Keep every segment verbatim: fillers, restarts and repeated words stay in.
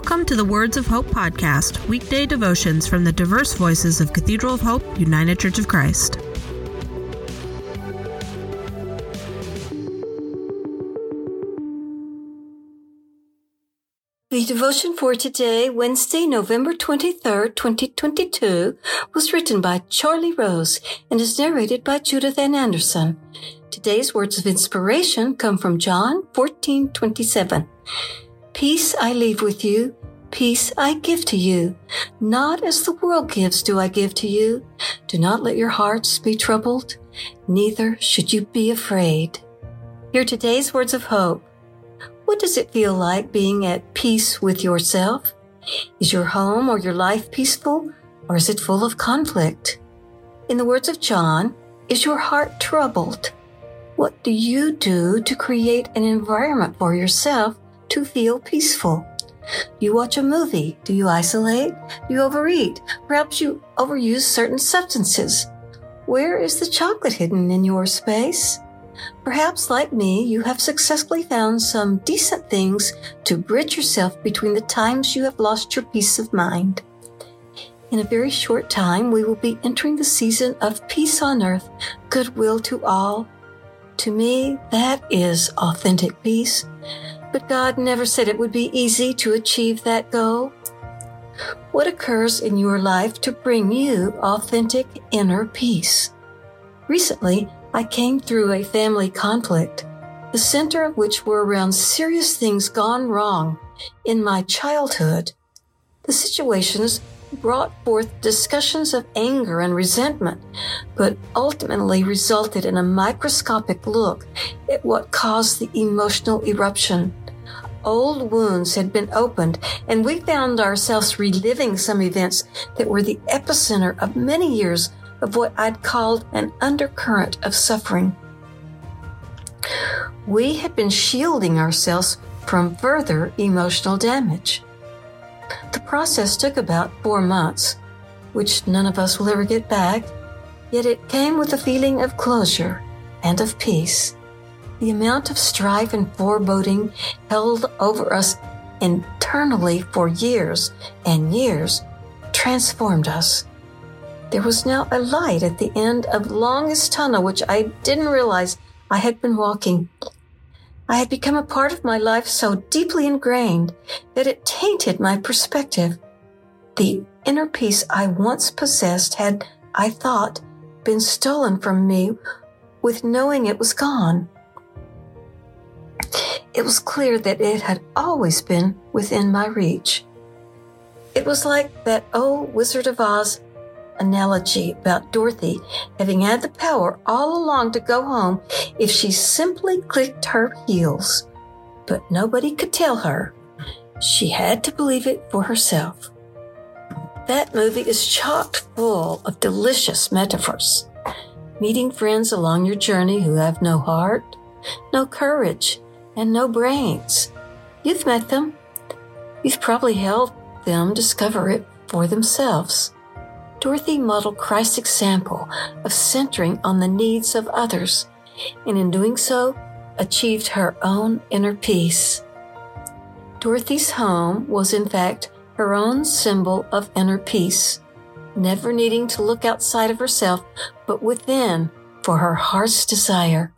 Welcome to the Words of Hope podcast, weekday devotions from the diverse voices of Cathedral of Hope, United Church of Christ. The devotion for today, Wednesday, November twenty-third, twenty twenty-two, was written by Charlie Rose and is narrated by Judith Ann Anderson. Today's words of inspiration come from John fourteen twenty-seven. Peace I leave with you, peace I give to you. Not as the world gives do I give to you. Do not let your hearts be troubled, neither should you be afraid. Hear today's words of hope. What does it feel like being at peace with yourself? Is your home or your life peaceful, or is it full of conflict? In the words of John, is your heart troubled? What do you do to create an environment for yourself to feel peaceful? You watch a movie. Do you isolate? Do you overeat? Perhaps you overuse certain substances. Where is the chocolate hidden in your space? Perhaps, like me, you have successfully found some decent things to bridge yourself between the times you have lost your peace of mind. In a very short time, we will be entering the season of peace on earth, goodwill to all. To me, that is authentic peace. But God never said it would be easy to achieve that goal. What occurs in your life to bring you authentic inner peace? Recently, I came through a family conflict, the center of which were around serious things gone wrong in my childhood. The situations brought forth discussions of anger and resentment, but ultimately resulted in a microscopic look at what caused the emotional eruption. Old wounds had been opened, and we found ourselves reliving some events that were the epicenter of many years of what I'd called an undercurrent of suffering. We had been shielding ourselves from further emotional damage. The process took about four months, which none of us will ever get back, yet it came with a feeling of closure and of peace. The amount of strife and foreboding held over us internally for years and years transformed us. There was now a light at the end of the longest tunnel, which I didn't realize I had been walking. I had become a part of my life so deeply ingrained that it tainted my perspective. The inner peace I once possessed had, I thought, been stolen from me with knowing it was gone. It was clear that it had always been within my reach. It was like that old Wizard of Oz analogy about Dorothy having had the power all along to go home if she simply clicked her heels, but nobody could tell her. She had to believe it for herself. That movie is chock full of delicious metaphors. Meeting friends along your journey who have no heart, no courage, and no brains. You've met them. You've probably helped them discover it for themselves. Dorothy modeled Christ's example of centering on the needs of others, and in doing so, achieved her own inner peace. Dorothy's home was, in fact, her own symbol of inner peace, never needing to look outside of herself, but within for her heart's desire.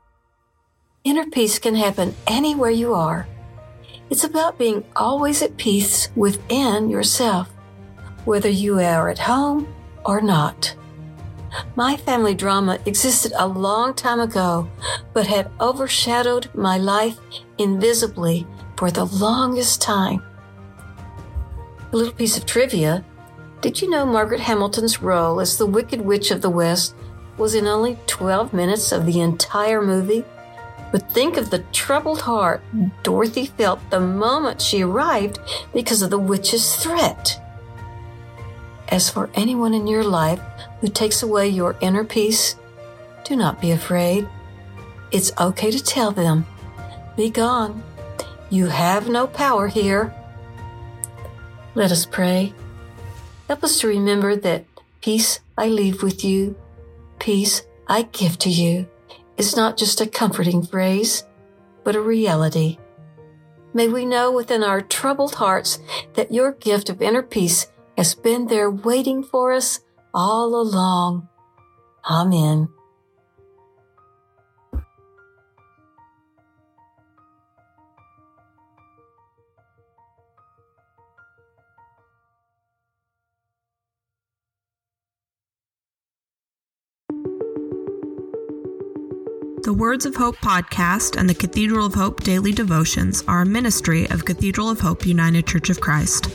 Inner peace can happen anywhere you are. It's about being always at peace within yourself, whether you are at home or not. My family drama existed a long time ago, but had overshadowed my life invisibly for the longest time. A little piece of trivia. Did you know Margaret Hamilton's role as the Wicked Witch of the West was in only twelve minutes of the entire movie? But think of the troubled heart Dorothy felt the moment she arrived because of the witch's threat. As for anyone in your life who takes away your inner peace, do not be afraid. It's okay to tell them, be gone. You have no power here. Let us pray. Help us to remember that peace I leave with you, peace I give to you is not just a comforting phrase, but a reality. May we know within our troubled hearts that your gift of inner peace has been there waiting for us all along. Amen. The Words of Hope podcast and the Cathedral of Hope daily devotions are a ministry of Cathedral of Hope United Church of Christ.